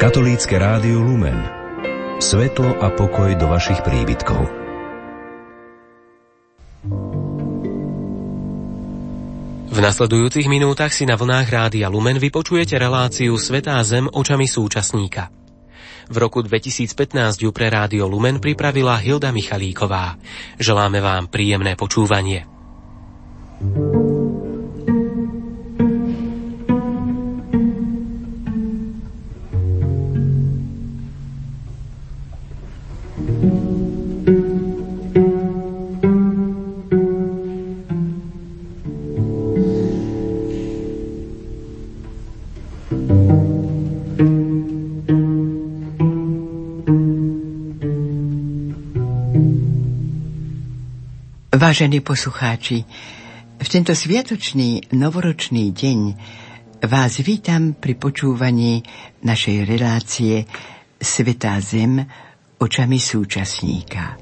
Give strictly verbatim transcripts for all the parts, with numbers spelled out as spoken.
Katolícke rádio Lumen. Svetlo a pokoj do vašich príbytkov. V nasledujúcich minútach si na vlnách rádia Lumen vypočujete reláciu Svetá zem očami súčasníka. V roku dvetisícpätnásť ju pre rádio Lumen pripravila Hilda Michalíková. Želáme vám príjemné počúvanie. Vážení poslucháči, v tento sviatočný novoročný deň vás vítam pri počúvaní našej relácie Svetá zem očami súčasníka.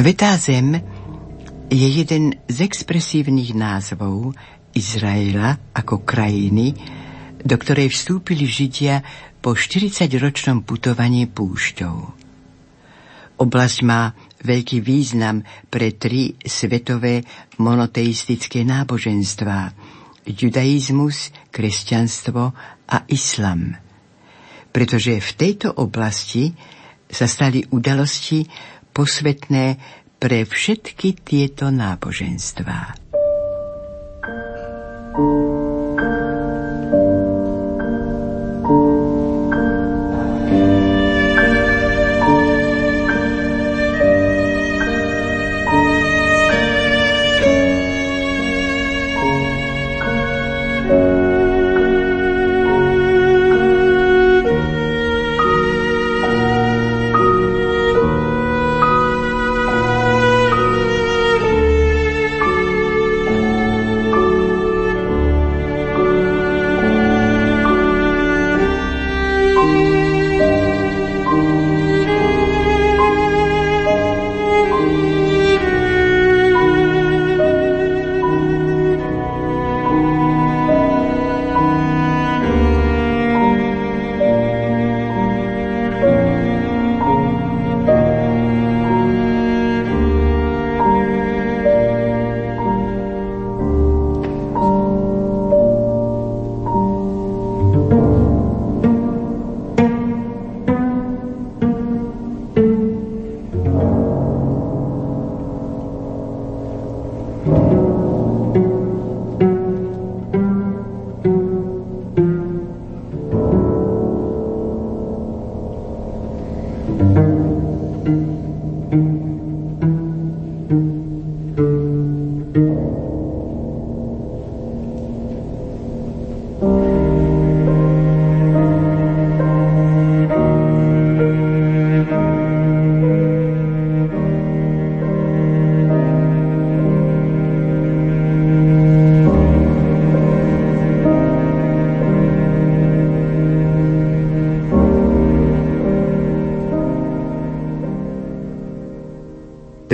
Svetá zem je jeden z expresívnych názvov Izraela ako krajiny, do ktorej vstúpili Židia po štyridsaťročnom putovaní púšťou. Oblasť má veľký význam pre tri svetové monoteistické náboženstvá – judaizmus, kresťanstvo a islam. Pretože v tejto oblasti sa stali udalosti posvetné pre všetky tieto náboženstvá.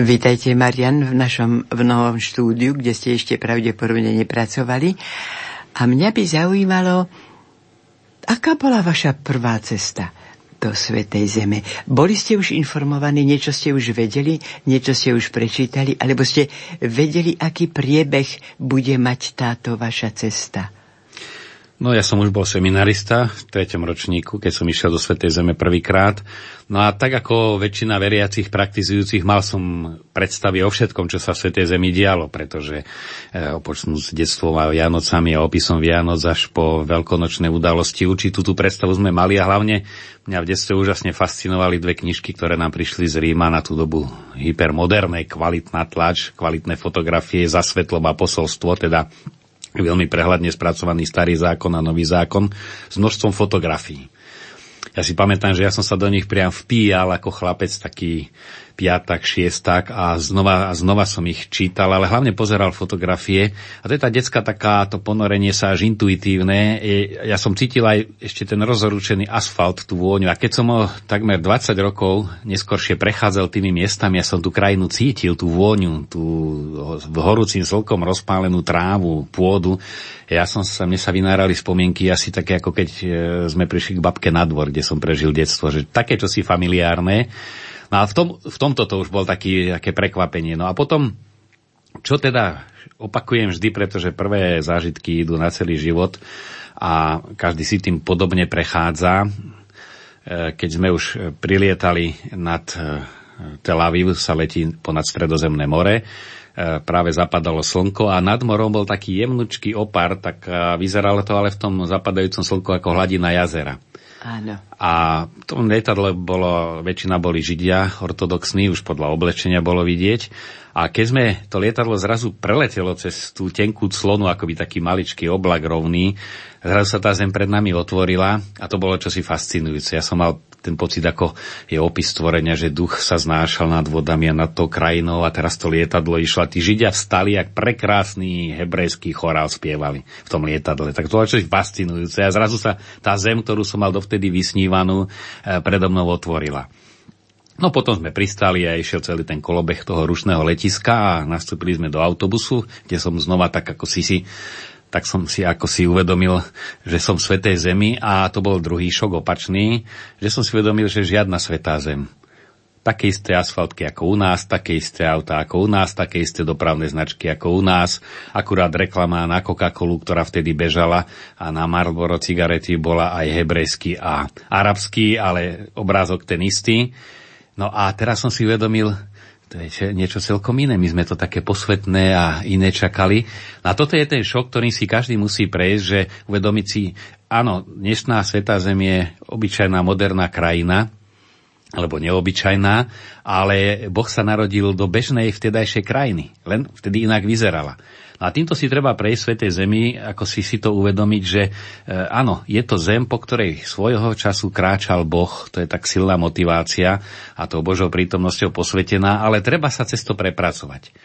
Vítajte, Marian, v našom v novom štúdiu, kde ste ešte pravdepodobne nepracovali. A mňa by zaujímalo, aká bola vaša prvá cesta do Svätej Zeme? Boli ste už informovaní, niečo ste už vedeli, niečo ste už prečítali, alebo ste vedeli, aký priebeh bude mať táto vaša cesta? No, ja som už bol seminarista v treťom ročníku, keď som išiel do Svätej Zeme prvýkrát. No a tak ako väčšina veriacich praktizujúcich, mal som predstavy o všetkom, čo sa v Svätej Zemi dialo, pretože eh, opočnúť detstvom a Vianocami a opisom Vianoc až po veľkonočné udalosti, určitú tú predstavu sme mali a hlavne mňa v detstve úžasne fascinovali dve knižky, ktoré nám prišli z Ríma na tú dobu hypermodernej, kvalitná tlač, kvalitné fotografie Za svetlom a posolstvo, teda veľmi prehľadne spracovaný Starý zákon a Nový zákon s množstvom fotografií. Ja si pamätám, že ja som sa do nich priam vpíjal ako chlapec, taký piatak, šiestak, a znova, a znova som ich čítal, ale hlavne pozeral fotografie. A to je tá detská takáto ponorenie sa až intuitívne. Ja som cítil aj ešte ten rozhorúčený asfalt, tú vôňu. A keď som mal takmer dvadsať rokov neskoršie prechádzal tými miestami, ja som tú krajinu cítil, tú vôňu, tú horúcim slnkom rozpálenú trávu, pôdu. Ja som sa, mne sa vynárali spomienky asi také, ako keď sme prišli k babke na dvor, kde som prežil detstvo, že také čosi familiárne. No a v, tom, v tomto to už bol taký, také prekvapenie. No a potom, čo teda opakujem vždy, pretože prvé zážitky idú na celý život a každý si tým podobne prechádza. Keď sme už prilietali nad Tel Aviv, sa letí ponad Stredozemné more, práve zapadalo slnko a nad morom bol taký jemnučký opar, tak vyzeralo to ale v tom zapadajúcom slnku ako hladina jazera. Áno. A v tom lietadle bolo, väčšina boli Židia ortodoxní, už podľa oblečenia bolo vidieť. A keď sme to lietadlo zrazu preletelo cez tú tenkú clonu, akoby taký maličký oblak rovný, zrazu sa tá zem pred nami otvorila a to bolo čosi fascinujúce. Ja som mal ten pocit, ako je opis stvorenia, že duch sa znášal nad vodami a nad tou krajinou a teraz to lietadlo išla. Tí Židia vstali, jak prekrásny hebrejský chorál spievali v tom lietadle. Tak to je fascinujúce. A zrazu sa tá zem, ktorú som mal dovtedy vysnívanú, predo mnou otvorila. No potom sme pristali a išiel celý ten kolobeh toho rušného letiska a nastúpili sme do autobusu, kde som znova tak ako si si tak som si ako si uvedomil, že som v svätej zemi a to bol druhý šok opačný, že som si uvedomil, že žiadna svätá zem. Také isté asfaltky ako u nás, také isté autá ako u nás, také isté dopravné značky ako u nás, akurát reklama na Coca-Colu, ktorá vtedy bežala, a na Marlboro cigarety bola aj hebrejský a arabský, ale obrázok ten istý. No a teraz som si uvedomil, to je niečo celkom iné. My sme to také posvetné a iné čakali. A toto je ten šok, ktorým si každý musí prejsť, že uvedomiť si, áno, dnešná svätá zem je obyčajná moderná krajina, alebo neobyčajná, ale Boh sa narodil do bežnej vtedajšej krajiny. Len vtedy inak vyzerala. No a týmto si treba prejsť svätej zemi, ako si si to uvedomiť, že e, áno, je to zem, po ktorej svojho času kráčal Boh, to je tak silná motivácia a tou Božou prítomnosťou posvetená, ale treba sa cez to prepracovať.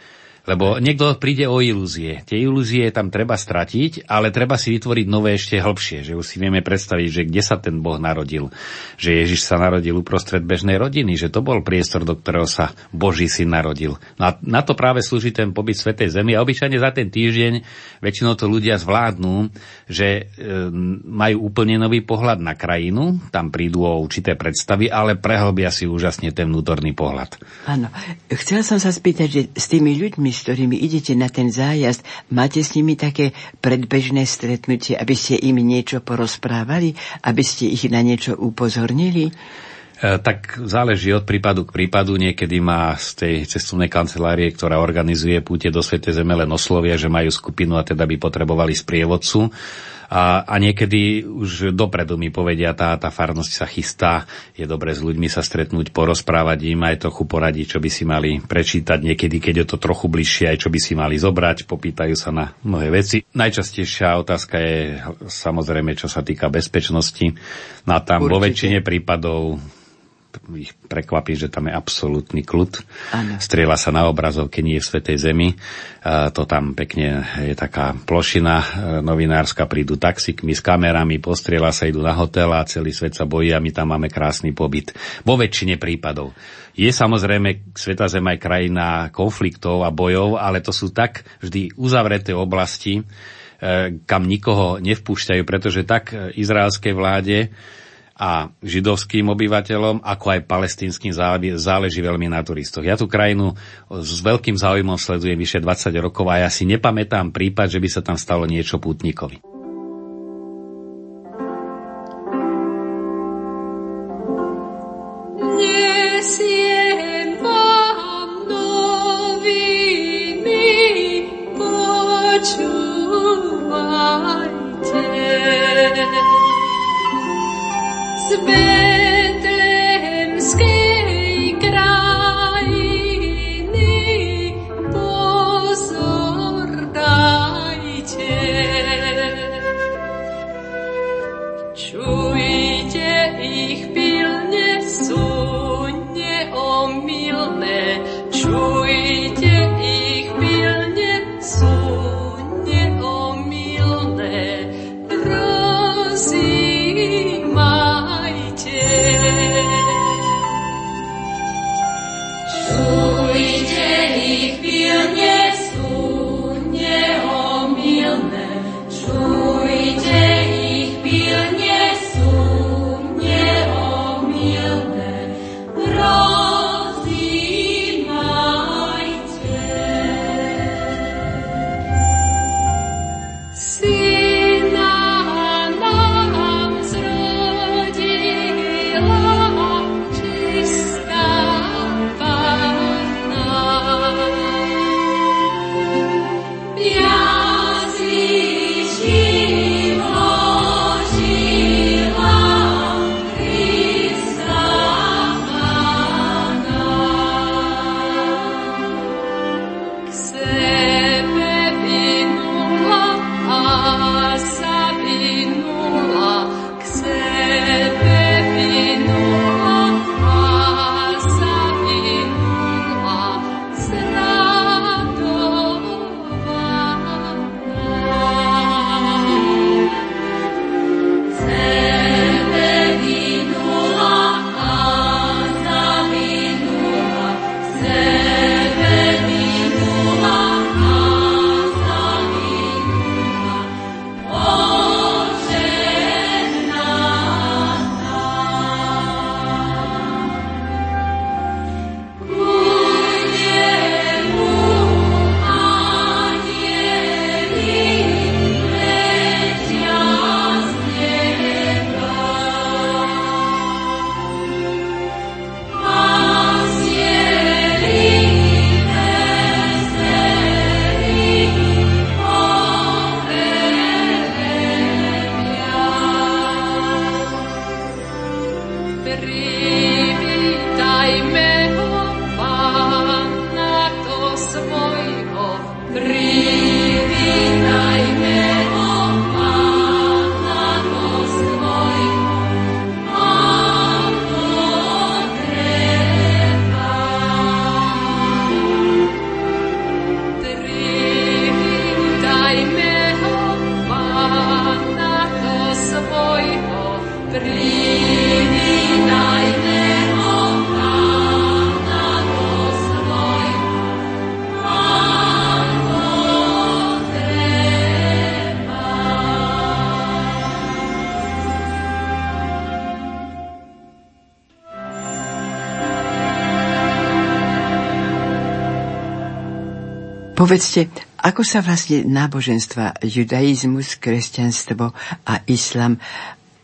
Lebo niekto príde o ilúzie. Tie ilúzie tam treba stratiť, ale treba si vytvoriť nové ešte hlbšie, že už si vieme predstaviť, že kde sa ten Boh narodil, že Ježiš sa narodil uprostred bežnej rodiny, že to bol priestor, do ktorého sa Boží syn narodil. No na to práve slúži ten pobyt svätej zemi a obyčajne za ten týždeň väčšinou to ľudia zvládnu, že majú úplne nový pohľad na krajinu, tam prídu o určité predstavy, ale prehlbia si úžasne ten vnútorný pohľad. Áno. Chcel som sa spýtať, že s tými ľuďmi, s ktorými idete na ten zájazd, máte s nimi také predbežné stretnutie, aby ste im niečo porozprávali, aby ste ich na niečo upozornili? Tak záleží od prípadu k prípadu. Niekedy má z tej cestovnej kancelárie, ktorá organizuje púte do svätej zeme, len oslovia, že majú skupinu a teda by potrebovali sprievodcu. A, a niekedy už dopredu mi povedia, tá, tá farnosť sa chystá, je dobre s ľuďmi sa stretnúť, porozprávať im, aj trochu poradiť, čo by si mali prečítať, niekedy, keď je to trochu bližšie, aj čo by si mali zobrať, popýtajú sa na mnohé veci. Najčastejšia otázka je samozrejme, čo sa týka bezpečnosti. No a tam určite. Vo väčšine prípadov ich prekvapí, že tam je absolútny kľud. Ano. Strieľa sa na obrazovke, nie v svätej zemi. E, to tam pekne je taká plošina e, novinárska, prídu taxikmi s kamerami, postrieľa sa, idú na hotel a celý svet sa bojí a my tam máme krásny pobyt. Vo väčšine prípadov. Je samozrejme svätá zem aj krajina konfliktov a bojov, ale to sú tak vždy uzavreté oblasti, e, kam nikoho nevpúšťajú, pretože tak izraelskej vláde a židovským obyvateľom, ako aj palestínskym záleží veľmi na turistoch. Ja tú krajinu s veľkým záujmom sledujem vyše dvadsať rokov a ja si nepamätám prípad, že by sa tam stalo niečo pútnikovi. Čujte ich Povedzte, ako sa vlastne náboženstva, judaizmus, kresťanstvo a islám,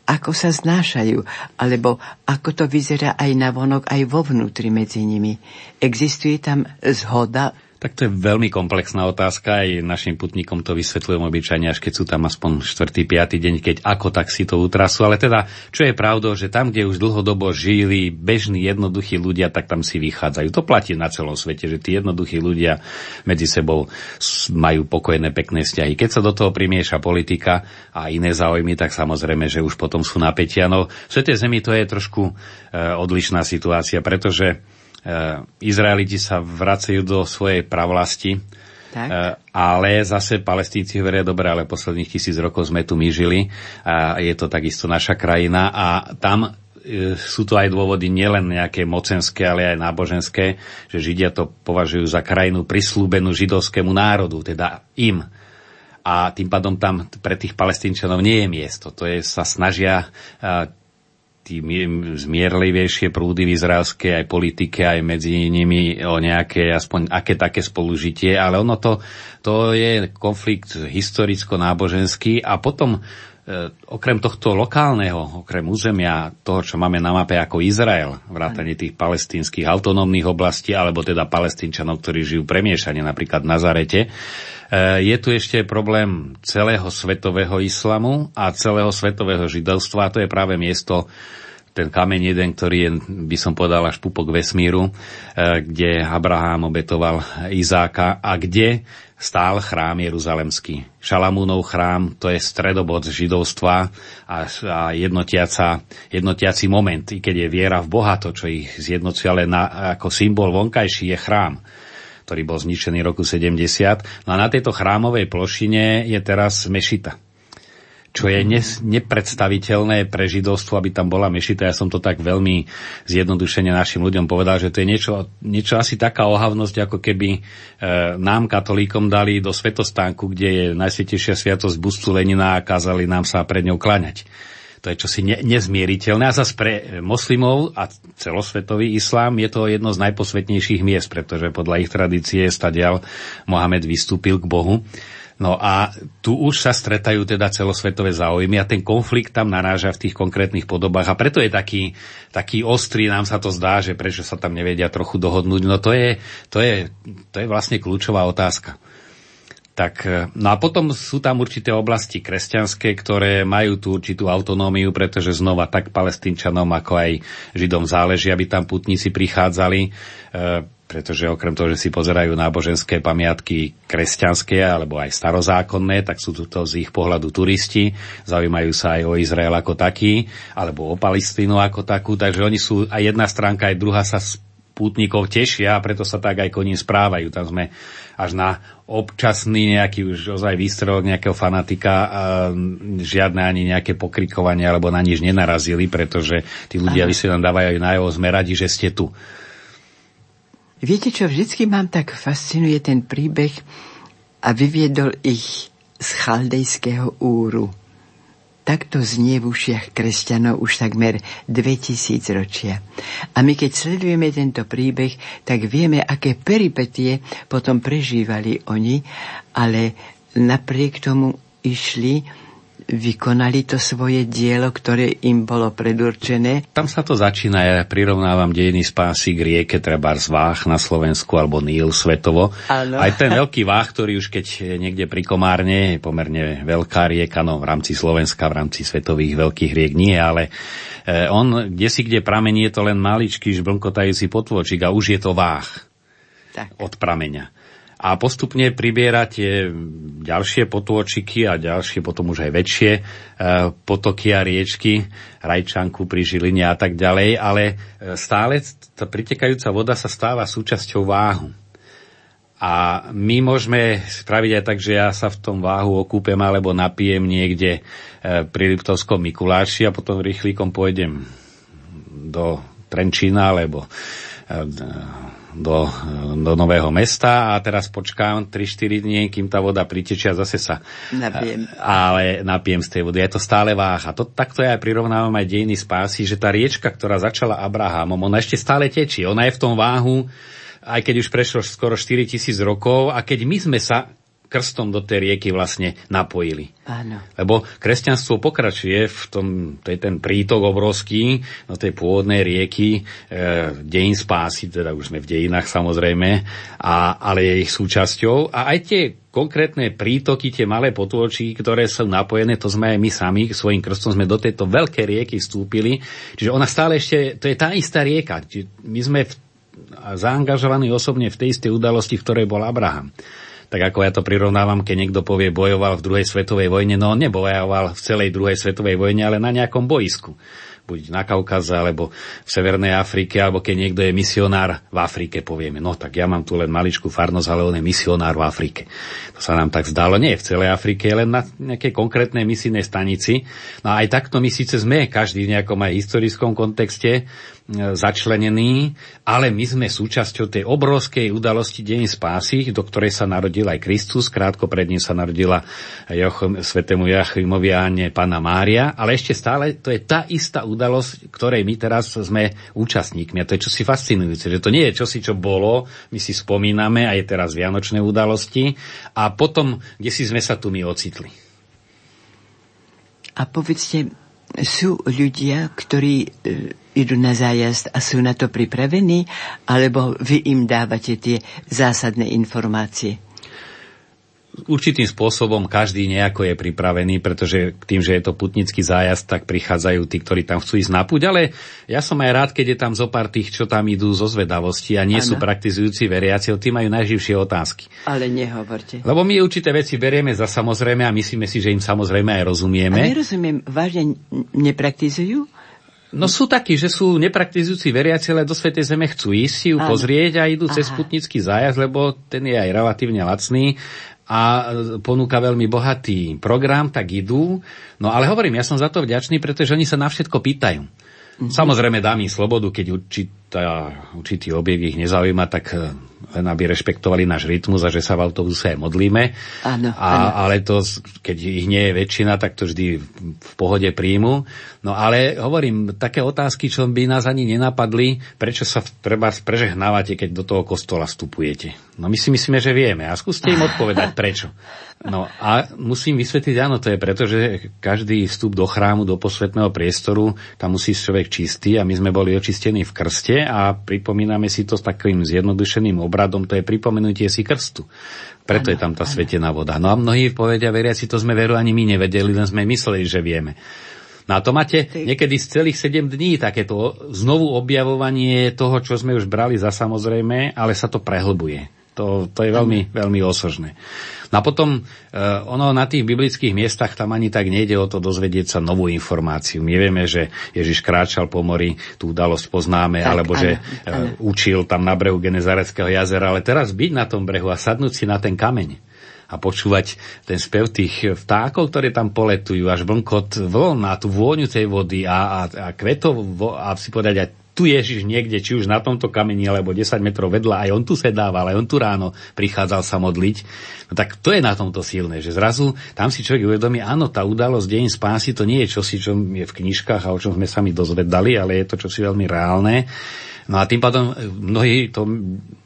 ako sa znášajú, alebo ako to vyzerá aj navonok, aj vo vnútri medzi nimi? Existuje tam zhoda? Tak to je veľmi komplexná otázka, aj našim putníkom to vysvetľujem obyčajne, až keď sú tam aspoň štvrtý piaty deň, keď ako tak si to utrasú. Ale teda, čo je pravdou, že tam, kde už dlhodobo žili bežní jednoduchí ľudia, tak tam si vychádzajú. To platí na celom svete, že tí jednoduchí ľudia medzi sebou majú pokojné, pekné vzťahy. Keď sa do toho primieša politika a iné záujmy, tak samozrejme, že už potom sú napätia. No, v Svätej Zemi to je trošku e, odlišná situácia, pretože Izraeliti sa vracajú do svojej pravlasti, tak. Ale zase Palestínci hovoria, dobre, ale posledných tisíc rokov sme tu my žili a je to takisto naša krajina a tam sú to aj dôvody nielen nejaké mocenské, ale aj náboženské, že Židia to považujú za krajinu prislúbenú židovskému národu, teda im. A tým pádom tam pre tých Palestínčanov nie je miesto. To je, sa snažia tí zmierlivejšie prúdy v izraelskej aj politike, aj medzi nimi o nejaké, aspoň aké také spolužitie, ale ono to, to je konflikt historicko-náboženský a potom eh, okrem tohto lokálneho, okrem územia toho, čo máme na mape ako Izrael, vrátane tých palestínskych autonómnych oblastí, alebo teda Palestínčanov, ktorí žijú premiešane napríklad v Nazarete, je tu ešte problém celého svetového islamu a celého svetového židovstva a to je práve miesto, ten kameň jeden, ktorý je, by som povedal, až pupok vesmíru, kde Abraham obetoval Izáka a kde stál chrám jeruzalemský. Šalamúnov chrám, to je stredobod židovstva a jednotiaca, jednotiaci moment, i keď je viera v Boha, to, čo ich zjednocuje, ale na, ako symbol vonkajší je chrám, ktorý bol zničený v roku sedemdesiat. No a na tejto chrámovej plošine je teraz mešita, čo je ne, nepredstaviteľné pre židovstvo, aby tam bola mešita. Ja som to tak veľmi zjednodušene našim ľuďom povedal, že to je niečo, niečo asi taká ohavnosť, ako keby e, nám, katolíkom, dali do svetostánku, kde je najsvätejšia sviatosť bustu Lenina a kázali nám sa pred ňou kláňať. To je čosi ne- nezmieriteľné. A zase pre moslimov a celosvetový islám je to jedno z najposvetnejších miest, pretože podľa ich tradície stadiaľ Mohamed vystúpil k Bohu. No a tu už sa stretajú teda celosvetové záujmy a ten konflikt tam naráža v tých konkrétnych podobách. A preto je taký, taký ostrý, nám sa to zdá, že prečo sa tam nevedia trochu dohodnúť. No to je, to je, to je vlastne kľúčová otázka. Tak, no a potom sú tam určité oblasti kresťanské, ktoré majú tú určitú autonómiu, pretože znova tak Palestínčanom, ako aj Židom záleží, aby tam putníci prichádzali, pretože okrem toho, že si pozerajú náboženské pamiatky kresťanské alebo aj starozákonné, tak sú to z ich pohľadu turisti, zaujímajú sa aj o Izrael ako taký, alebo o Palestínu ako takú, takže oni sú aj jedna stránka, aj druhá sa pútnikov tešia a preto sa tak aj koní správajú. Tam sme až na občasný nejaký už ozaj výstrelok nejakého fanatika a žiadne ani nejaké pokrikovanie alebo na nič nenarazili, pretože tí ľudia si nám dávajú na jeho zmeradi, že ste tu. Viete, čo vždycky mám tak fascinuje ten príbeh a vyviedol ich z chaldejského úru. Takto znie v ušiach kresťanov už takmer dvetisíc ročia. A my keď sledujeme tento príbeh, tak vieme, aké peripetie potom prežívali oni, ale napriek tomu išli, vykonali to svoje dielo, ktoré im bolo predurčené. Tam sa to začína, ja prirovnávam dejiny spásy k rieke, trebárs Váh na Slovensku, alebo Níl svetovo. Ano. Aj ten veľký Váh, ktorý už keď niekde pri Komárne, je pomerne veľká rieka, no v rámci Slovenska, v rámci svetových veľkých riek nie, ale on, kdesi kde pramení, je to len maličký žblnkotajúci potôčik a už je to Váh tak od prameňa. A postupne pribiera tie ďalšie potôčiky a ďalšie, potom už aj väčšie potoky a riečky, Rajčanku pri Žiline a tak ďalej, ale stále tá pritekajúca voda sa stáva súčasťou Váhu. A my môžeme spraviť aj tak, že ja sa v tom váhu okúpem alebo napijem niekde pri Liptovskom Mikuláši a potom rýchlikom pôjdem do Trenčína alebo do, do Nového Mesta a teraz počkám tri štyri dní, kým tá voda pritečia, zase sa napijem. Ale napijem z tej vody. Je to stále váha. To, takto ja aj prirovnávam aj dejiny spásy, že tá riečka, ktorá začala Abrahamom, ona ešte stále tečí. Ona je v tom váhu, aj keď už prešlo skoro štyritisíc rokov, a keď my sme sa krstom do tej rieky vlastne napojili. Áno. Lebo kresťanstvo pokračuje v tom, to je ten prítok obrovský do tej pôvodnej rieky, e, dejín spásy, teda už sme v dejinách samozrejme, a, ale je ich súčasťou. A aj tie konkrétne prítoky, tie malé potôčky, ktoré sú napojené, to sme aj my sami, svojím krstom sme do tejto veľkej rieky vstúpili. Čiže ona stále ešte, to je tá istá rieka. My sme v zaangažovaný osobne v tej istej udalosti, v ktorej bol Abraham. Tak ako ja to prirovnávam, keď niekto povie, bojoval v druhej svetovej vojne, no on nebojoval v celej druhej svetovej vojne, ale na nejakom boisku. Buď na Kaukaze, alebo v Severnej Afrike, alebo keď niekto je misionár v Afrike, povieme, no tak ja mám tu len maličkú farnosť, ale on je misionár v Afrike. To sa nám tak zdalo, nie v celej Afrike, len na nejakej konkrétnej misijnej stanici. No a aj takto my síce sme, každý v nejakom aj historickom kontexte, začlenení, ale my sme súčasťou tej obrovskej udalosti Deň spásy, do ktorej sa narodil aj Kristus, krátko pred ním sa narodila Jochom, svätému Joachimovi a Anne Panna Mária, ale ešte stále to je tá istá udalosť, ktorej my teraz sme účastníkmi. A to je čosi fascinujúce, že to nie je čosi, čo bolo, my si spomíname, a je teraz vianočné udalosti, a potom, kde si sme sa tu my ocitli. A povedzte, sú ľudia, ktorí idú na zájazd a sú na to pripravení, alebo vy im dávate tie zásadné informácie? Určitým spôsobom každý nejako je pripravený, pretože tým, že je to putnický zájazd, tak prichádzajú tí, ktorí tam chcú ísť na púť, ale ja som aj rád, keď je tam zo pár tých, čo tam idú zo zvedavosti a nie ano. Sú praktizujúci veriaci, tí majú najživšie otázky. Ale nehovorte. Lebo my určité veci berieme za samozrejme a myslíme si, že im samozrejme aj rozumieme. A nerozumiem, vážne nepraktizujú? No sú takí, že sú nepraktizujúci veriaci, ale do Svätej Zeme chcú ísť, si ju pozrieť a idú Aha. cez putnický zájazd, lebo ten je aj relatívne lacný a ponúka veľmi bohatý program, tak idú. No ale hovorím, ja som za to vďačný, pretože oni sa na všetko pýtajú. Mhm. Samozrejme dám im slobodu, keď určitá, určitý objev ich nezaujíma, tak len aby rešpektovali náš rytmus a že sa v autobuse aj modlíme. Áno, a, áno. Ale to, keď ich nie je väčšina, tak to vždy v pohode príjmu. No ale hovorím, také otázky, čo by nás ani nenapadli, prečo sa treba prežehnávate, keď do toho kostola vstupujete. No my si myslíme, že vieme. A skúste im odpovedať, prečo. No a musím vysvetliť, áno, to je preto, že každý vstup do chrámu, do posvetného priestoru, tam musí človek čistý a my sme boli očistení v krste a pripomíname si to s takým zjednodušeným obradom, to je pripomenutie si krstu. Preto ano, je tam tá ano. Svetená voda. No a mnohí povedia, veriaci, to sme veru ani my nevedeli, len sme mysleli, že vieme. No a to máte niekedy z celých sedem dní takéto znovu objavovanie toho, čo sme už brali za samozrejme, ale sa to prehlbuje. To, to je veľmi, veľmi osožné. No a potom, e, ono na tých biblických miestach tam ani tak nejde o to dozvedieť sa novú informáciu. My vieme, že Ježiš kráčal po mori, tú udalosť poznáme, tak, alebo áno, že áno. E, učil tam na brehu Genezareckého jazera, ale teraz byť na tom brehu a sadnúť si na ten kameň a počúvať ten spev tých vtákov, ktoré tam poletujú, až blnkot vln a tú vôňu tej vody a, a, a kvetov a si povedať aj tu Ježiš niekde, či už na tomto kameni, alebo desať metrov vedľa, aj on tu sedával, aj on tu ráno prichádzal sa modliť. No tak to je na tomto silné, že zrazu tam si človek uvedomí, áno, tá udalosť Deň spásy, to nie je čosi, čo je v knižkách a o čom sme sami dozvedali, ale je to čosi veľmi reálne. No a tým pádom mnohí to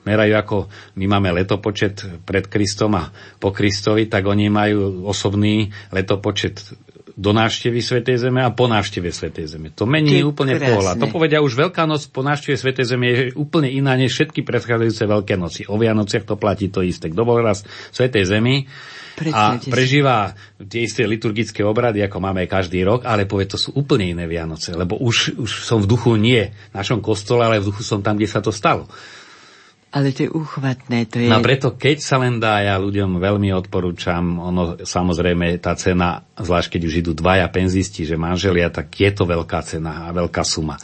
merajú ako, my máme letopočet pred Kristom a po Kristovi, tak oni majú osobný letopočet do návštevy Svätej Zeme a po návšteve Svätej Zeme. To mení Ty, úplne pohľad. To povedia už Veľká noc po návšteve Svätej Zeme je úplne iná než všetky predchádzajúce Veľké noci. O Vianociach to platí to isté. Kto bol raz v Svätej Zemi a prežíva tie isté liturgické obrady, ako máme každý rok, ale povie, to sú úplne iné Vianoce, lebo už, už som v duchu nie v našom kostole, ale v duchu som tam, kde sa to stalo. Ale to je úchvatné. To je... No preto, keď sa len dá, ja ľuďom veľmi odporúčam, ono, samozrejme, tá cena, zvlášť keď už idú dvaja penzisti, že manželia, tak je to veľká cena a veľká suma.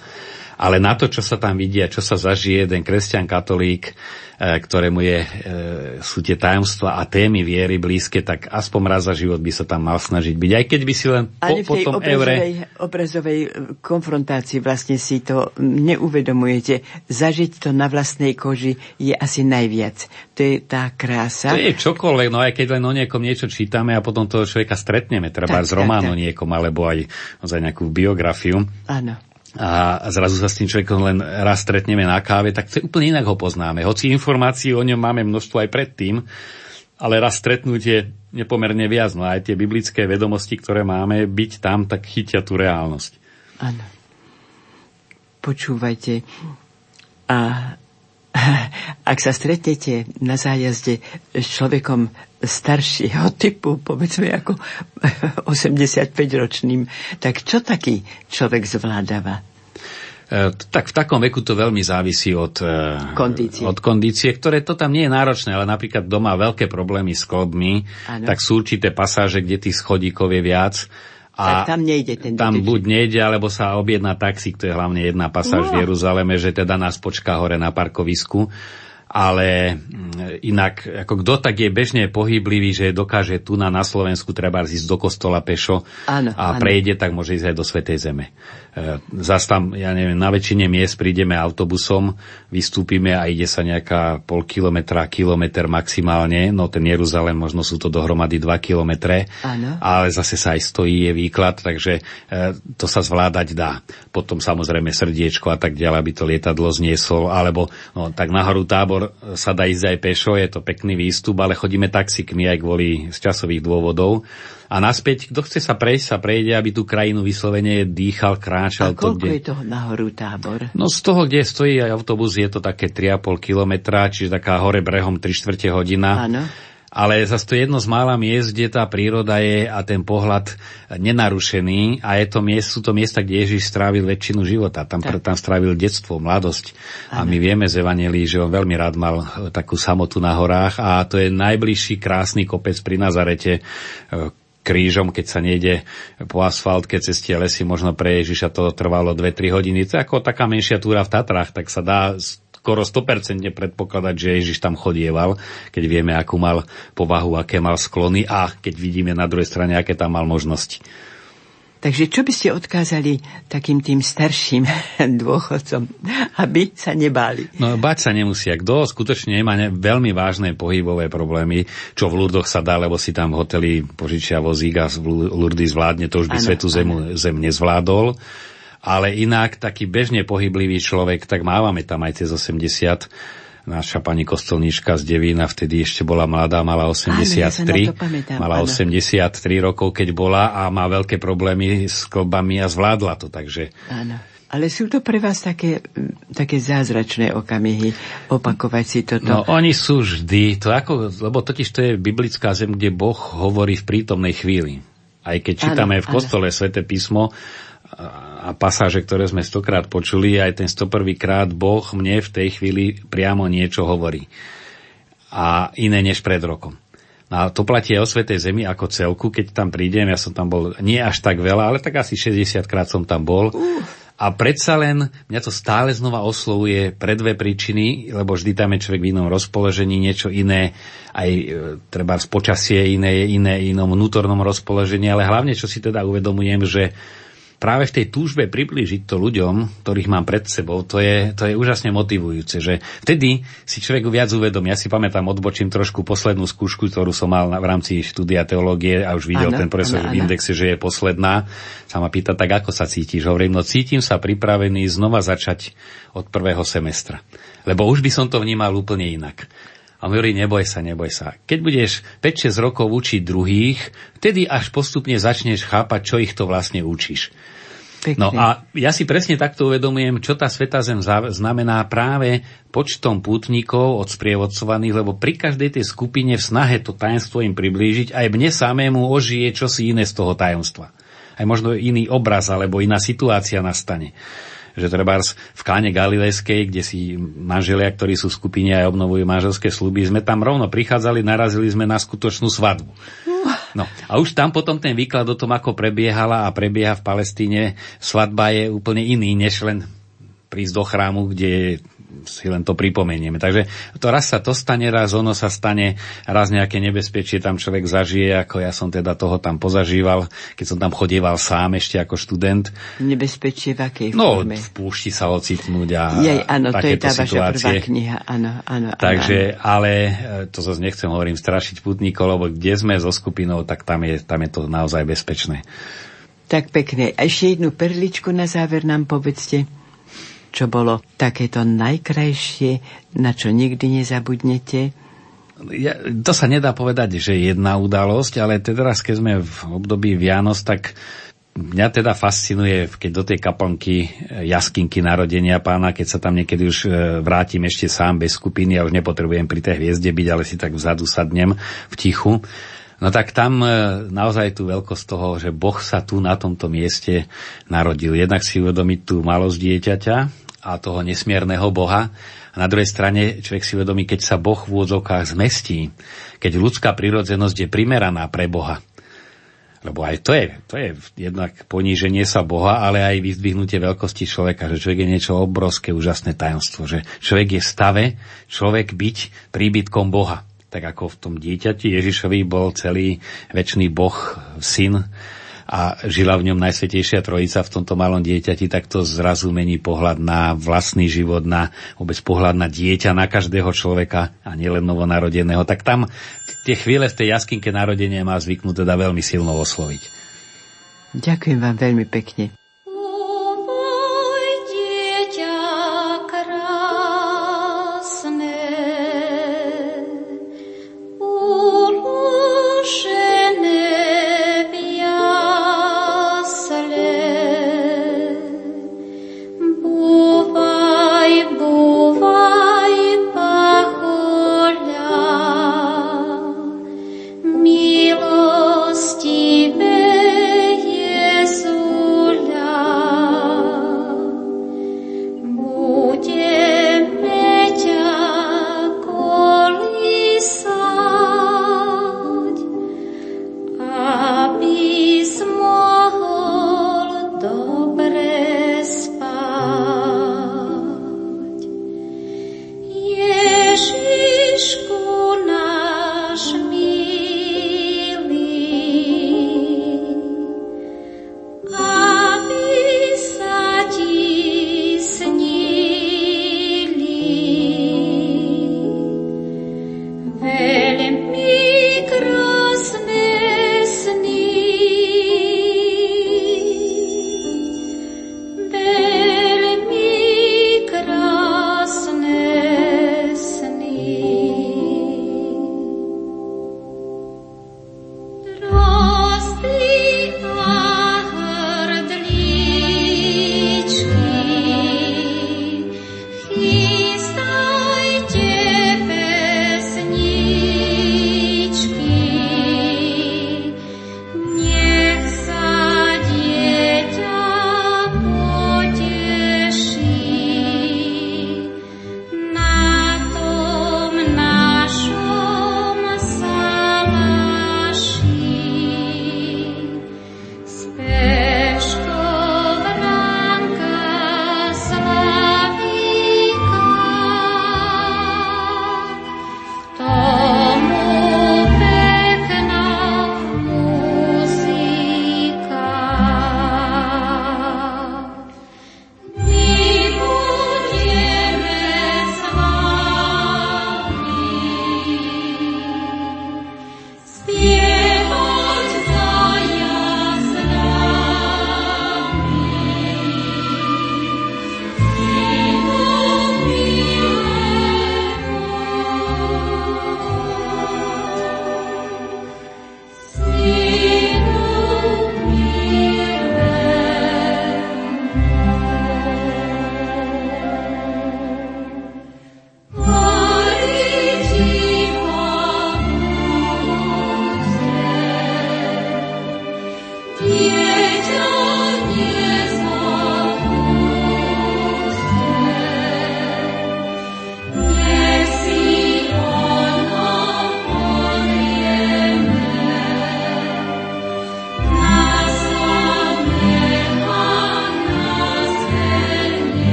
ale na to, čo sa tam vidí a čo sa zažije ten kresťan katolík, ktorému je, sú tie tajomstvá a témy viery blízke, tak aspoň raz za život by sa tam mal snažiť byť. Aj keď by si len po, po tom eure... obrazovej konfrontácii vlastne si to neuvedomujete. Zažiť to na vlastnej koži je asi najviac. To je tá krása. To je čokoľvek, no aj keď len o niekom niečo čítame a potom toho človeka stretneme, treba tak, z románu tak, tak. niekom, alebo aj za nejakú biografiu. Áno. A zrazu sa s tým človekom len raz stretneme na káve, tak to úplne inak ho poznáme. Hoci informácií o ňom máme množstvo aj predtým, ale raz stretnutie nepomerne viac. No aj tie biblické vedomosti, ktoré máme, byť tam, tak chytia tú reálnosť. Áno. Počúvajte. A ak sa stretnete na zájazde s človekom staršieho typu, povedzme ako osemdesiatpäťročným, tak čo taký človek zvládava? E, tak v takom veku to veľmi závisí od kondície. od kondície, ktoré to tam nie je náročné, ale napríklad doma veľké problémy s klbmi, ano. Tak sú určité pasáže, kde tých schodíkov je viac. A tak tam nejde ten tam buď nejde, alebo sa objedná taxík, to je hlavne jedna pasáž no. v Jeruzaleme, že teda nás počká hore na parkovisku. Ale inak, ako kto tak je bežne pohyblivý, že dokáže tu na, na Slovensku treba ísť do kostola pešo áno, a áno. prejde, tak môže ísť aj do Svätej Zeme. E, zas tam, ja neviem, na väčšine miest prídeme autobusom, vystúpime a ide sa nejaká pol kilometra, kilometr maximálne, no ten Jeruzalém, možno sú to dohromady dva kilometre, áno. ale zase sa aj stojí, je výklad, takže e, to sa zvládať dá. Potom samozrejme srdiečko a tak ďalej, aby to lietadlo zniesol, alebo no, tak nahoru tábor sa dá ísť aj pešo, je to pekný výstup, ale chodíme taxikmi aj kvôli z časových dôvodov. A naspäť, kto chce sa prejsť, sa prejde, aby tú krajinu vyslovene dýchal, kráčal. A koľko to, kde... je toho nahoru tábor? No z toho, kde stojí aj autobus, je to také tri a pol kilometra, čiže taká hore brehom tri štvrte hodina. Áno. Ale zase to jedno z mála miest, kde tá príroda je a ten pohľad nenarušený a je to miest, sú to miesta, kde Ježiš strávil väčšinu života. Tam, tam strávil detstvo, mladosť. Ano. A my vieme z Evanjelií, že on veľmi rád mal takú samotu na horách a to je najbližší krásny kopec pri Nazarete krížom, keď sa nejde po asfaltke cez tie lesy, možno pre Ježiša to trvalo dve tri hodiny. To je ako taká menšia túra v Tatrách, tak sa dá... skoro sto percent predpokladať, že Ježiš tam chodieval, keď vieme, akú mal povahu, aké mal sklony a keď vidíme na druhej strane, aké tam mal možnosti. Takže čo by ste odkázali takým tým starším dôchodcom, aby sa nebáli? No, báť sa nemusia. Kto skutočne má veľmi vážne pohybové problémy, čo v Lurdoch sa dá, lebo si tam v hoteli požičia vozík a Lurdy zvládne, to už by ano, svetu zem, zem nezvládol. Ale inak, taký bežne pohyblivý človek, tak mávame tam aj cez osemdesiat. Naša pani kostolníčka z Devína vtedy ešte bola mladá, mala osemdesiattri. Áno, ja pamätám, mala osemdesiattri rokov, keď bola a má veľké problémy s klbami a zvládla to, takže... Áno. Ale sú to pre vás také, také zázračné okamihy, opakovať si toto? No, oni sú vždy, to ako, lebo totiž to je biblická zem, kde Boh hovorí v prítomnej chvíli. Aj keď čítame áno, v kostole áno. Sväté písmo, a pasáže, ktoré sme stokrát počuli, aj ten stoprvý krát Boh mne v tej chvíli priamo niečo hovorí. A iné než pred rokom. A to platí aj o Svätej Zemi ako celku, keď tam prídem, ja som tam bol nie až tak veľa, ale tak asi šesťdesiatkrát som tam bol. Uh. A predsa len, mňa to stále znova oslovuje pre dve príčiny, lebo vždy tam je človek v inom rozpoložení, niečo iné, aj e, treba z počasie iné, iné, inom vnútornom rozpoložení, ale hlavne, čo si teda uvedomujem, že práve v tej túžbe priblížiť to ľuďom, ktorých mám pred sebou, to je, to je úžasne motivujúce, že vtedy si človeku viac uvedomí. Ja si pamätám, odbočím trošku poslednú skúšku, ktorú som mal v rámci štúdia teológie a už videl ano, ten profesor v indexe, že je posledná. Sa ma pýta, tak ako sa cítiš? Hovorím, no cítim sa pripravený znova začať od prvého semestra. Lebo už by som to vnímal úplne inak. A mi hovorí, neboj sa, neboj sa. Keď budeš päť šesť rokov učiť druhých, vtedy až postupne začneš chápať, čo ich to vlastne učíš. Pekne. No a ja si presne takto uvedomujem, čo tá Svätá Zem znamená práve počtom pútnikov odsprievodcovaných, lebo pri každej tej skupine v snahe to tajomstvo im priblížiť, aj mne samému ožije čosi iné z toho tajomstva. Aj možno iný obraz alebo iná situácia nastane. Že trebárs v Káne Galilejskej, kde si manželia, ktorí sú v skupine aj obnovujú manželské sľuby, sme tam rovno prichádzali, narazili sme na skutočnú svadbu. No a už tam potom ten výklad o tom, ako prebiehala a prebieha v Palestíne, svadba je úplne iný, než len prísť do chrámu, kde si len to pripomenieme. Takže to raz sa to stane, raz ono sa stane, raz nejaké nebezpečie tam človek zažije, ako ja som teda toho tam pozažíval, keď som tam chodieval sám ešte ako študent. Nebezpečie v akej no, forme? No, v púšti sa ocitnúť a jej, áno, takéto situácie. Áno, to je tá vaša prvá kniha, áno, áno. Takže, áno. Ale to zase nechcem, hovorím, strašiť putníkov, lebo kde sme so skupinou, tak tam je, tam je to naozaj bezpečné. Tak pekne. A ešte jednu perličku na záver nám povedzte. Čo bolo takéto najkrajšie, na čo nikdy nezabudnete? Ja, to sa nedá povedať, že jedna udalosť, ale teraz, keď sme v období Vianoc, tak mňa teda fascinuje, keď do tej kaplnky jaskinky narodenia pána, keď sa tam niekedy už vrátim ešte sám bez skupiny, ja už nepotrebujem pri tej hviezde byť, ale si tak vzadu sadnem v tichu. No tak tam naozaj tú veľkosť toho, že Boh sa tu na tomto mieste narodil. Jednak si uvedomiť tú malosť dieťaťa a toho nesmierneho Boha. A na druhej strane človek si uvedomí, keď sa Boh v úvodzovkách zmestí, keď ľudská prirodzenosť je primeraná pre Boha. Lebo aj to je, to je jednak poníženie sa Boha, ale aj vyzdvihnutie veľkosti človeka, že človek je niečo obrovské, úžasné tajomstvo, že človek je v stave, človek byť príbytkom Boha. Tak ako v tom dieťati Ježišovi bol celý večný Boh, syn a žila v ňom Najsvätejšia Trojica v tomto malom dieťati, tak to zrazu mení pohľad na vlastný život, na vôbec pohľad na dieťa, na každého človeka a nielen novonarodeného. Tak tam tie chvíle v tej jaskinke narodenia má zvyknú teda veľmi silno osloviť. Ďakujem vám veľmi pekne. Milostivé Jezuľa,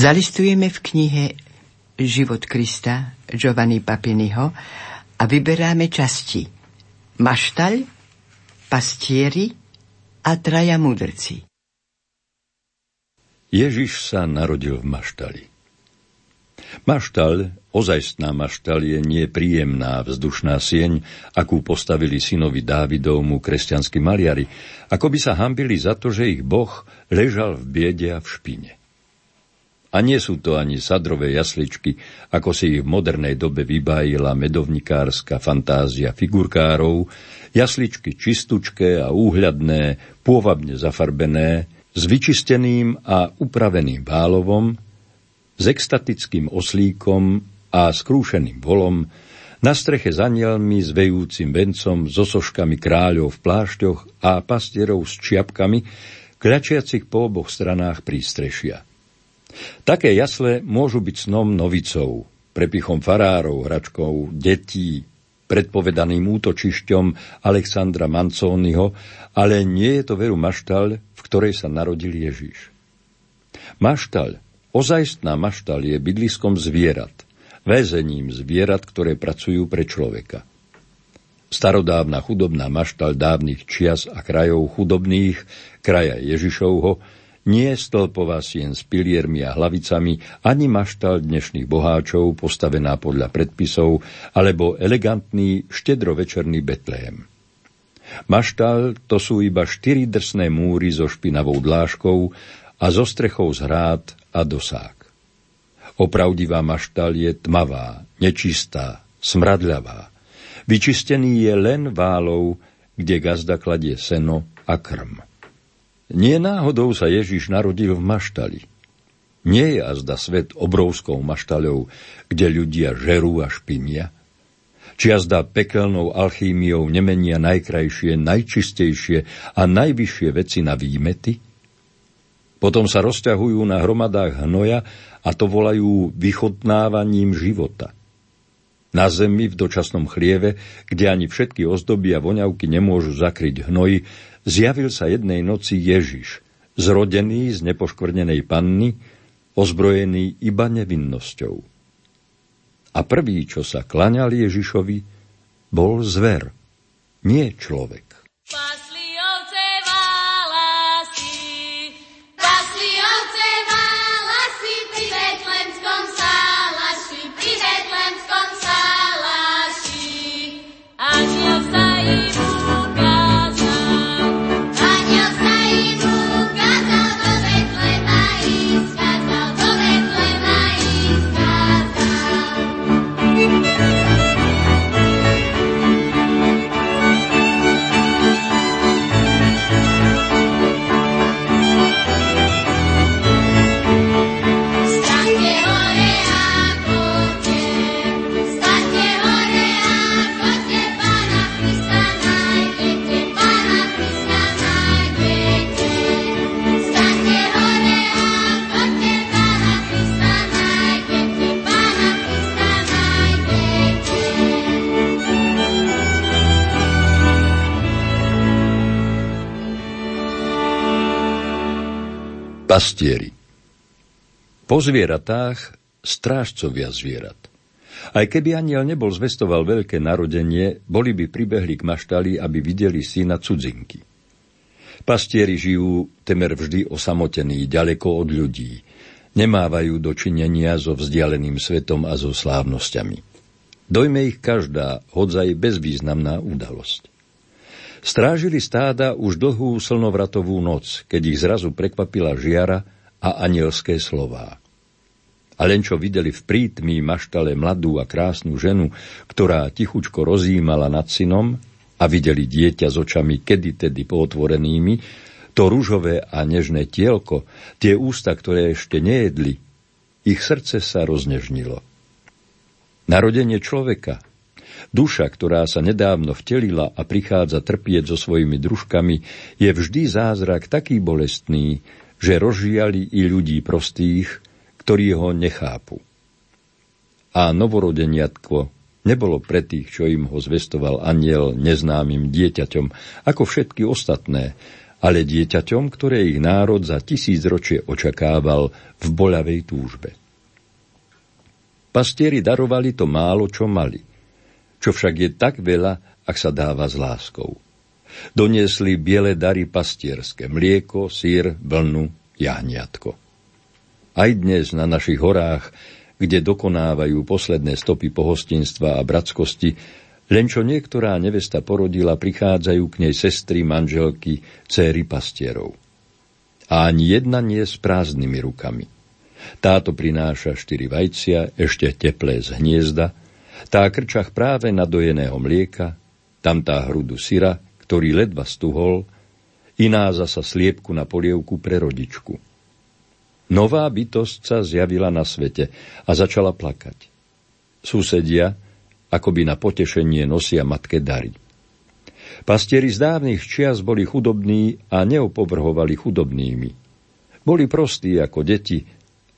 Zalistujeme v knihe Život Krista Giovanni Papiniho a vyberáme časti Maštaľ, Pastieri a Traja mudrci. Ježiš sa narodil v Maštali. Maštaľ, ozajstná maštaľ, je nepríjemná vzdušná sieň, akú postavili synovi Dávidovmu kresťanskí maliari, ako by sa hanbili za to, že ich Boh ležal v biede a v špine. A nie sú to ani sadrové jasličky, ako si ich v modernej dobe vybájila medovnikárska fantázia figurkárov, jasličky čistúčké a úhľadné, pôvabne zafarbené, s vyčisteným a upraveným bálovom, s extatickým oslíkom a skrúšeným volom, na streche s anielmi, s vejúcim vencom, so soškami kráľov v plášťoch a pastierov s čiapkami, kľačiacich po oboch stranách prístrešia. Také jasle môžu byť snom novicov, prepichom farárov, hračkov, detí, predpovedaným útočišťom Alexandra Mancóniho, ale nie je to veru maštaľ, v ktorej sa narodil Ježiš. Maštaľ, ozajstná maštaľ, je bydliskom zvierat, väzením zvierat, ktoré pracujú pre človeka. Starodávna chudobná maštaľ dávnych čias a krajov chudobných, kraja Ježišovho, nie stĺpová sien s piliermi a hlavicami, ani maštaľ dnešných boháčov, postavená podľa predpisov, alebo elegantný štedrovečerný Betlehem. Maštaľ, to sú iba štyri drsné múry so špinavou dláškou a so strechou z hrát a dosák. Opravdivá maštaľ je tmavá, nečistá, smradľavá. Vyčistený je len válov, kde gazda kladie seno a krm. Nie náhodou sa Ježiš narodil v maštali. Nie je azda svet obrovskou maštaľou, kde ľudia žerú a špinia. Či azda pekelnou alchýmiou nemenia najkrajšie, najčistejšie a najvyššie veci na výmety? Potom sa rozťahujú na hromadách hnoja a to volajú vychutnávaním života. Na zemi v dočasnom chlieve, kde ani všetky ozdoby a voňavky nemôžu zakryť hnoj, zjavil sa jednej noci Ježiš, zrodený z nepoškvrnenej panny, ozbrojený iba nevinnosťou. A prvý, čo sa klaňal Ježišovi, bol zver, nie človek. Pastieri. Po zvieratách strážcovia zvierat. Aj keby aniel nebol zvestoval veľké narodenie, boli by pribehli k maštali, aby videli syna cudzinky. Pastieri žijú temer vždy osamotení, ďaleko od ľudí. Nemávajú dočinenia so vzdialeným svetom a so slávnosťami. Dojme ich každá, hodzaj bezvýznamná udalosť. Strážili stáda už dlhú slnovratovú noc, keď ich zrazu prekvapila žiara a anielské slová. A len čo videli v prítmí maštale mladú a krásnu ženu, ktorá tichučko rozjímala nad synom, a videli dieťa s očami kedytedy pootvorenými, to ružové a nežné tielko, tie ústa, ktoré ešte nejedli, ich srdce sa roznežnilo. Narodenie človeka, duša, ktorá sa nedávno vtelila a prichádza trpieť so svojimi družkami, je vždy zázrak taký bolestný, že rozžiali i ľudí prostých, ktorí ho nechápu. A novorodeniatko nebolo pre tých, čo im ho zvestoval anjel, neznámym dieťaťom, ako všetky ostatné, ale dieťaťom, ktoré ich národ za tisícročie očakával v boľavej túžbe. Pastieri darovali to málo, čo mali, čo však je tak veľa, ak sa dáva s láskou. Doniesli biele dary pastierské, mlieko, syr, vlnu, jahniatko. Aj dnes na našich horách, kde dokonávajú posledné stopy pohostinstva a bratskosti, len čo niektorá nevesta porodila, prichádzajú k nej sestry, manželky, céry pastierov. A ani jedna nie s prázdnymi rukami. Táto prináša štyri vajcia, ešte teplé z hniezda, tá krčach práve nadojeného mlieka, tamtá hrudu syra, ktorý ledva stuhol, iná zasa sliepku na polievku pre rodičku. Nová bytosť sa zjavila na svete a začala plakať. Susedia akoby na potešenie nosia matke dary. Pastieri z dávnych čias boli chudobní a neopovrhovali chudobnými. Boli prostí ako deti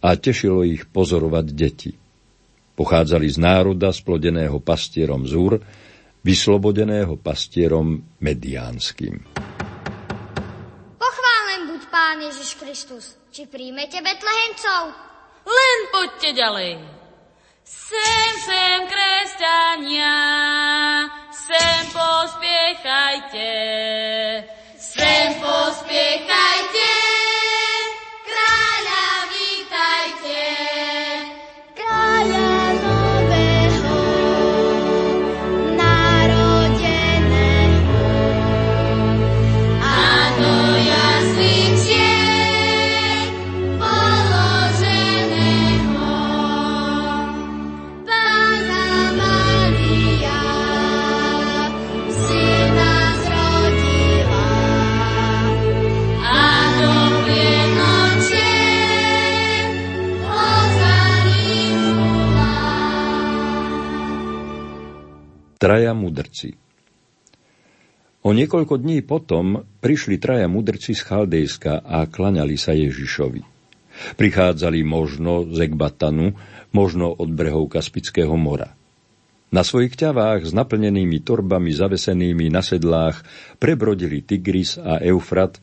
a tešilo ich pozorovať deti. Pochádzali z národa splodeného pastierom Zúr, vyslobodeného pastierom mediánským. Pochválen buď Pán Ježiš Kristus, či príjmete Betlehemcov? Len poďte ďalej. Sem, sem, kresťania, sem pospiechajte, sem pospiechajte, kráľa vítajte, kráľa nového, narodeného. Áno, jasný vtiek položeného, Pána Mária, syna zrodila. Áno, vienoče, ozvaním Traja mudrci. O niekoľko dní potom prišli traja mudrci z Chaldejska a klaňali sa Ježišovi. Prichádzali možno z Ekbatanu, možno od brehov Kaspického mora. Na svojich ťavách s naplnenými torbami zavesenými na sedlách prebrodili Tigris a Eufrat,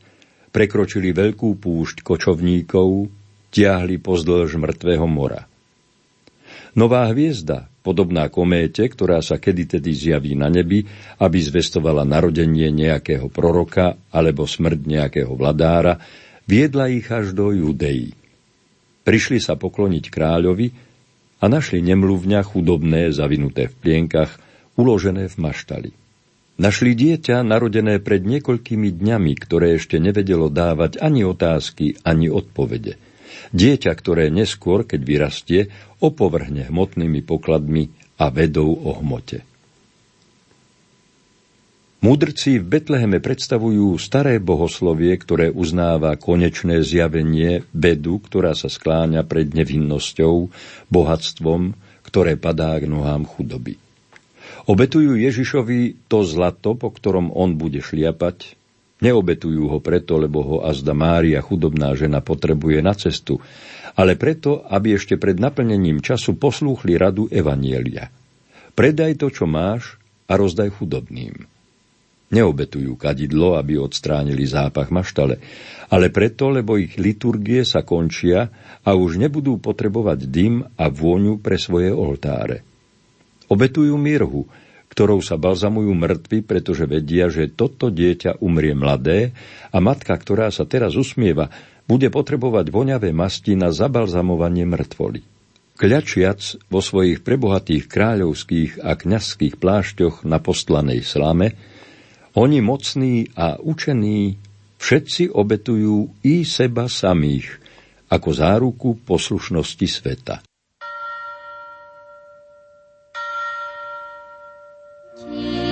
prekročili veľkú púšť kočovníkov, tiahli pozdĺž mŕtvého mora. Nová hviezda, podobná kométe, ktorá sa kedytedy zjaví na nebi, aby zvestovala narodenie nejakého proroka alebo smrť nejakého vladára, viedla ich až do Judei. Prišli sa pokloniť kráľovi a našli nemluvňa chudobné, zavinuté v plienkach, uložené v maštali. Našli dieťa, narodené pred niekoľkými dňami, ktoré ešte nevedelo dávať ani otázky, ani odpovede. Dieťa, ktoré neskôr, keď vyrastie, opovrhne hmotnými pokladmi a vedou o hmote. Múdrci v Betleheme predstavujú staré bohoslovie, ktoré uznáva konečné zjavenie, bedu, ktorá sa skláňa pred nevinnosťou, bohatstvom, ktoré padá k nohám chudoby. Obetujú Ježišovi to zlato, po ktorom on bude šliapať. Neobetujú ho preto, lebo ho azda Mária, chudobná žena, potrebuje na cestu, ale preto, aby ešte pred naplnením času poslúchli radu evanjelia. Predaj to, čo máš, a rozdaj chudobným. Neobetujú kadidlo, aby odstránili zápach maštale, ale preto, lebo ich liturgie sa končia a už nebudú potrebovať dym a vôňu pre svoje oltáre. Obetujú mirhu, ktorou sa balzamujú mŕtvi, pretože vedia, že toto dieťa umrie mladé a matka, ktorá sa teraz usmieva, bude potrebovať voňavé masti na zabalzamovanie mŕtvoly. Kľačiac vo svojich prebohatých kráľovských a kňazských plášťoch na postlanej slame, oni mocní a učení všetci obetujú i seba samých ako záruku poslušnosti sveta. Thank you.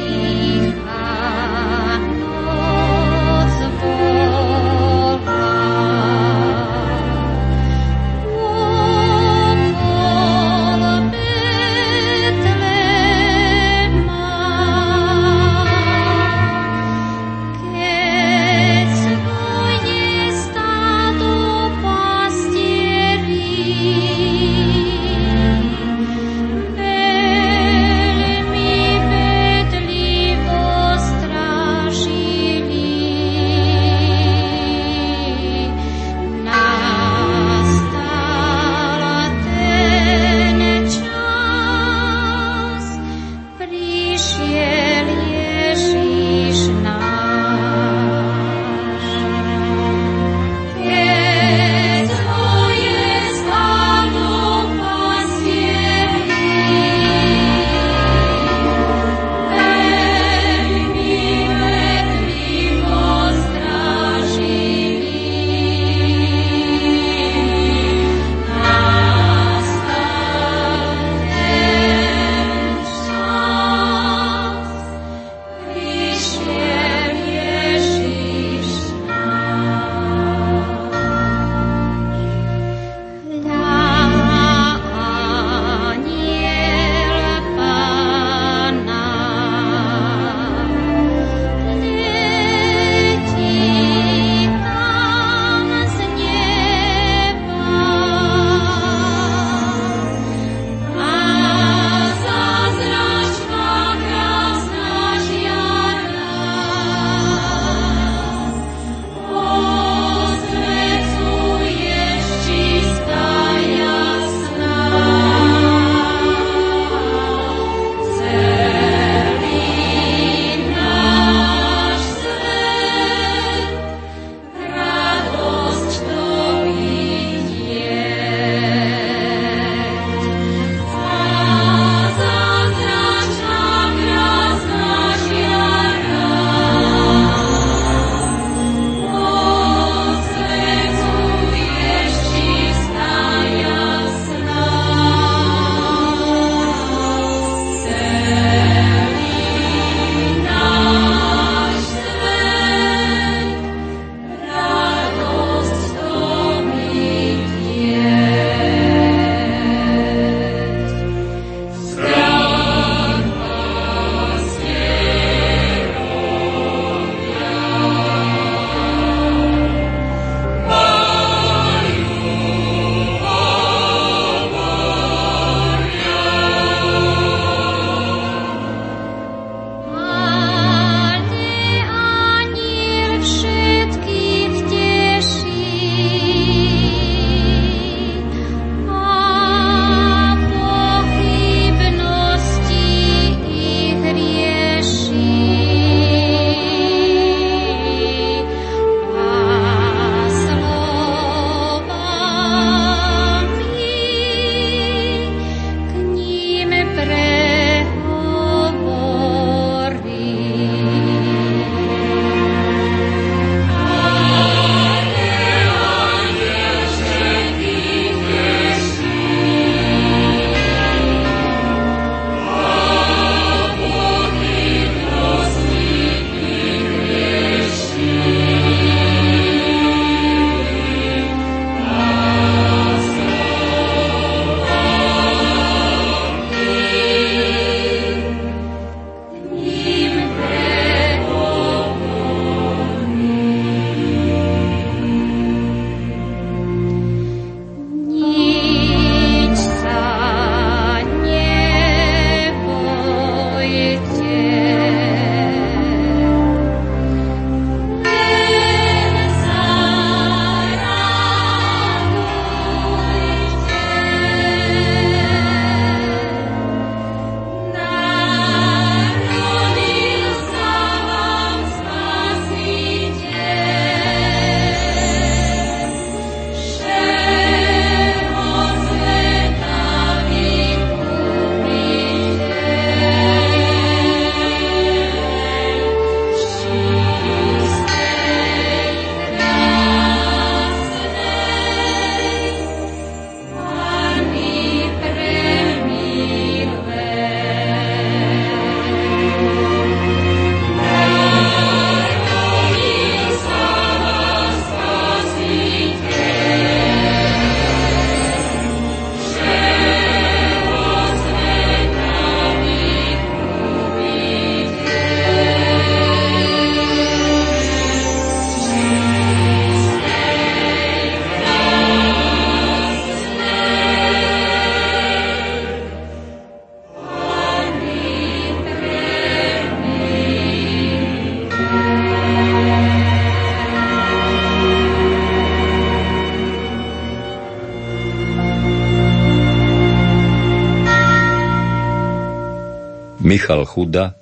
Michal Chuda,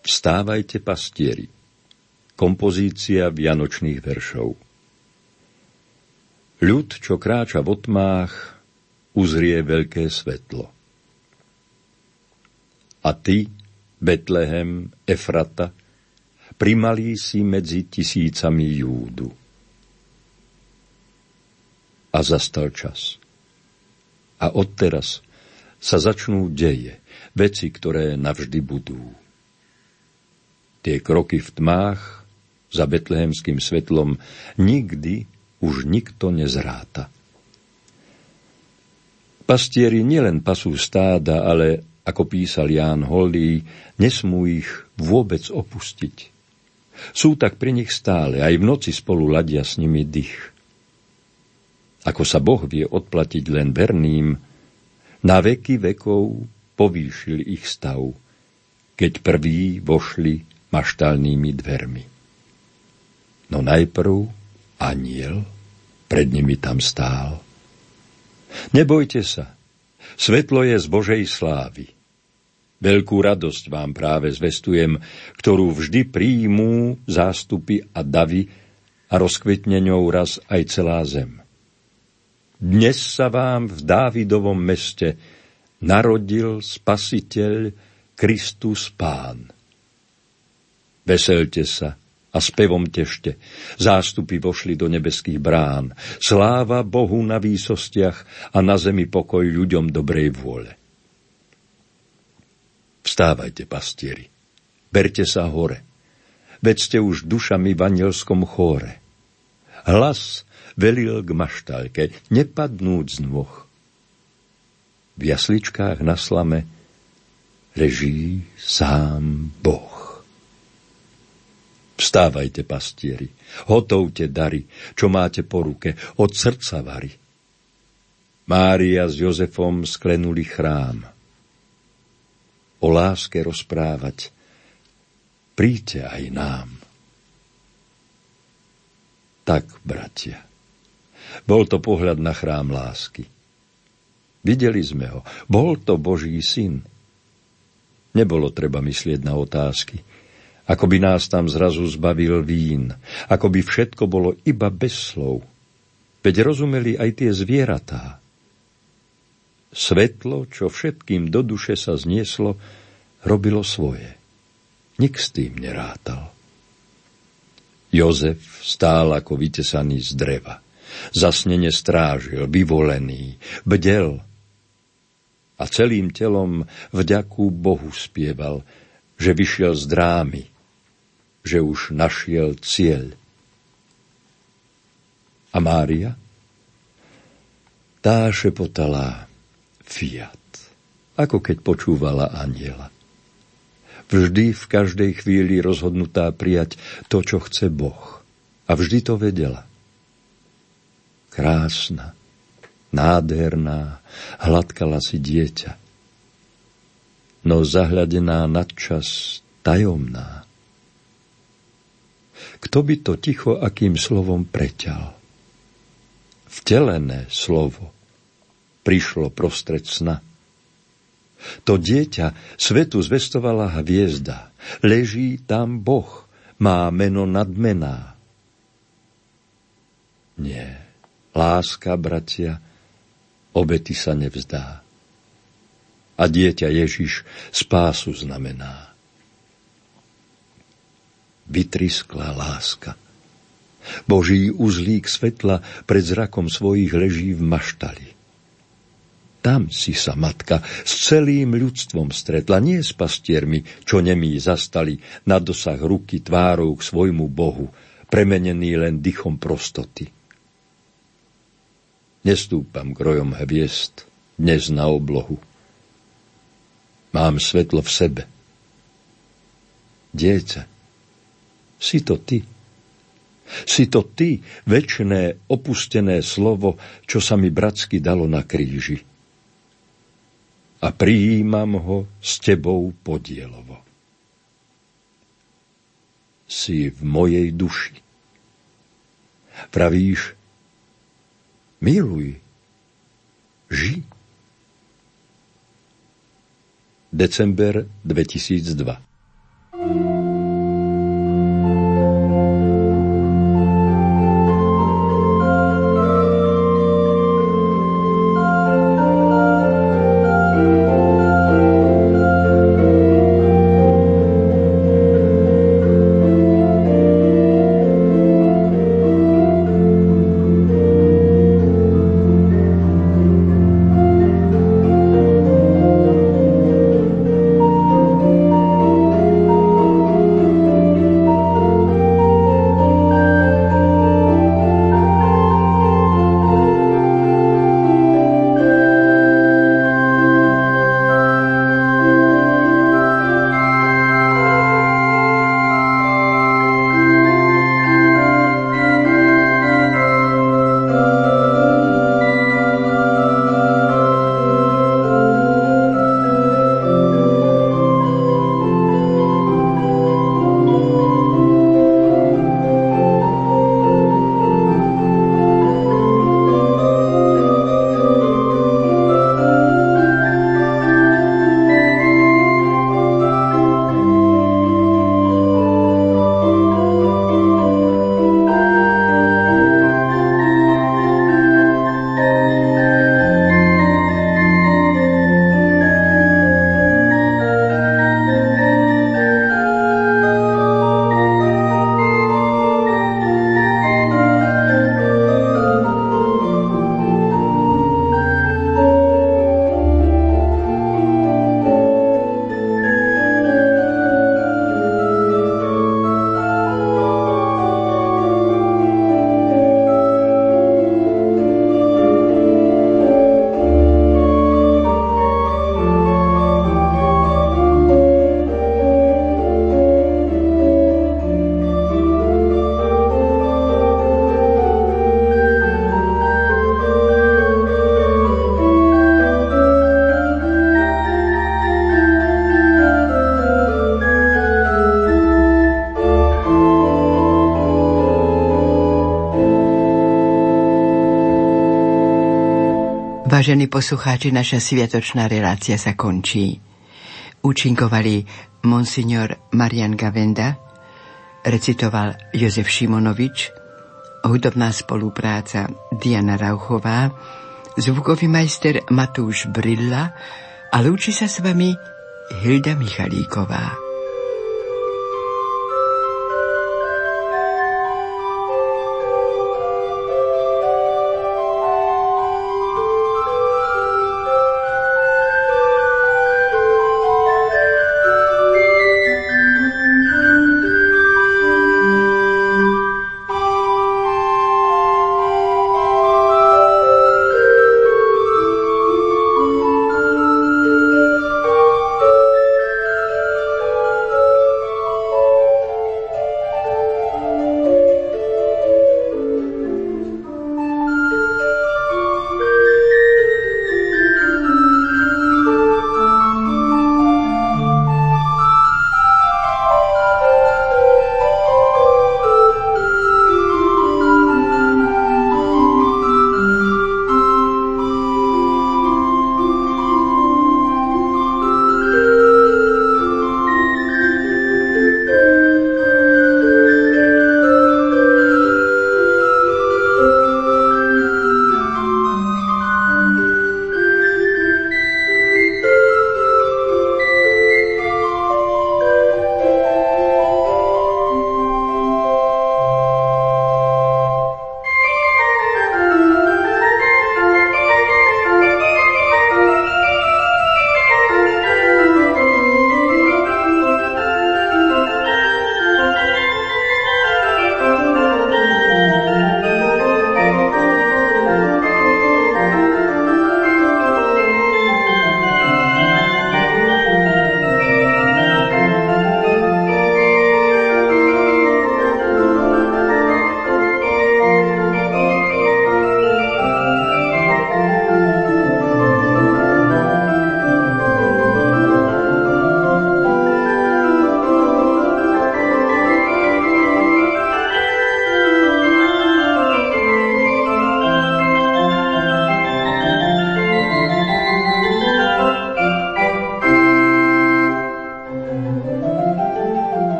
Vstávajte pastieri. Kompozícia vianočných veršov. Ľud, čo kráča v otmách, uzrie veľké svetlo. A ty, Betlehem, Efrata, primalý si medzi tisícami Júdu. A zastal čas. A odteraz sa začnú deje, veci, ktoré navždy budú. Tie kroky v tmách za betlehemským svetlom nikdy už nikto nezráta. Pastieri nielen pasú stáda, ale, ako písal Ján Holdý, nesmú ich vôbec opustiť. Sú tak pri nich stále, aj v noci spolu ladia s nimi dých. Ako sa Boh vie odplatiť len verným, na veky vekov povýšil ich stav, keď prví vošli maštálnymi dvermi. No najprv anjel pred nimi tam stál. Nebojte sa, svetlo je z Božej slávy. Veľkú radosť vám práve zvestujem, ktorú vždy príjmú zástupy a davy a rozkvetne ňou raz aj celá zem. Dnes sa vám v Dávidovom meste narodil Spasiteľ Kristus Pán. Veselte sa a spevom tešte, zástupy vošli do nebeských brán. Sláva Bohu na výsostiach a na zemi pokoj ľuďom dobrej vôle. Vstávajte, pastieri, berte sa hore, vedzte už dušami v anielskom chóre. Hlas velil k maštálke, nepadnúť z nôh. V jasličkách na slame leží sám Boh. Vstávajte, pastieri, hotovte dary, čo máte po ruke, od srdca vary. Mária s Jozefom sklenuli chrám. O láske rozprávať, príďte aj nám. Tak, bratia, bol to pohľad na chrám lásky. Videli sme ho, bol to Boží syn. Nebolo treba myslieť na otázky, ako by nás tam zrazu zbavil vín, ako by všetko bolo iba bez slov. Veď rozumeli aj tie zvieratá. Svetlo, čo všetkým do duše sa znieslo, robilo svoje. Nik s tým nerátal. Jozef stál ako vytesaný z dreva. Zasnene strážil, vyvolený, bdel. A celým telom vďaku Bohu spieval, že vyšiel z drámy, že už našiel cieľ. A Mária? Tá šepotala fiat, ako keď počúvala anjela. Vždy v každej chvíli rozhodnutá prijať to, čo chce Boh. A vždy to vedela. Krásna, nádherná, hladkala si dieťa. No zahľadená nadčas tajomná. Kto by to ticho akým slovom preťal? Vtelené slovo prišlo prostred sna. To dieťa svetu zvestovala hviezda. Leží tam Boh, má meno nad mená. Nie, láska, bratia, obety sa nevzdá. A dieťa Ježiš spásu znamená. Vytriskla láska. Boží uzlík svetla pred zrakom svojich leží v maštali. Tam si sa matka s celým ľudstvom stretla, nie s pastiermi, čo nemí zastali na dosah ruky tvárou k svojmu Bohu, premenený len dychom prostoty. Nestúpam k rojom hviezd dnes na oblohu. Mám svetlo v sebe. Dieťa, si to ty. Si to ty, večné, opustené slovo, čo sa mi bratsky dalo na kríži. A prijímam ho s tebou podielovo. Si v mojej duši. Pravíš, miluj, žij. december dvetisícdva. Vážení poslucháči, naša sviatočná relácia sa končí. Účinkovali monsignor Marian Gavenda, recitoval Jozef Šimonovič, hudobná spolupráca Diana Rauchová, zvukový majster Matúš Brydla a lúči sa s vami Hilda Michalíková.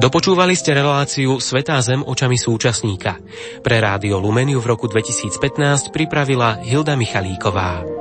Dopočúvali ste reláciu Svetá zem očami súčasníka. Pre rádio Lumen ju v roku dvetisícpätnásť pripravila Hilda Michalíková.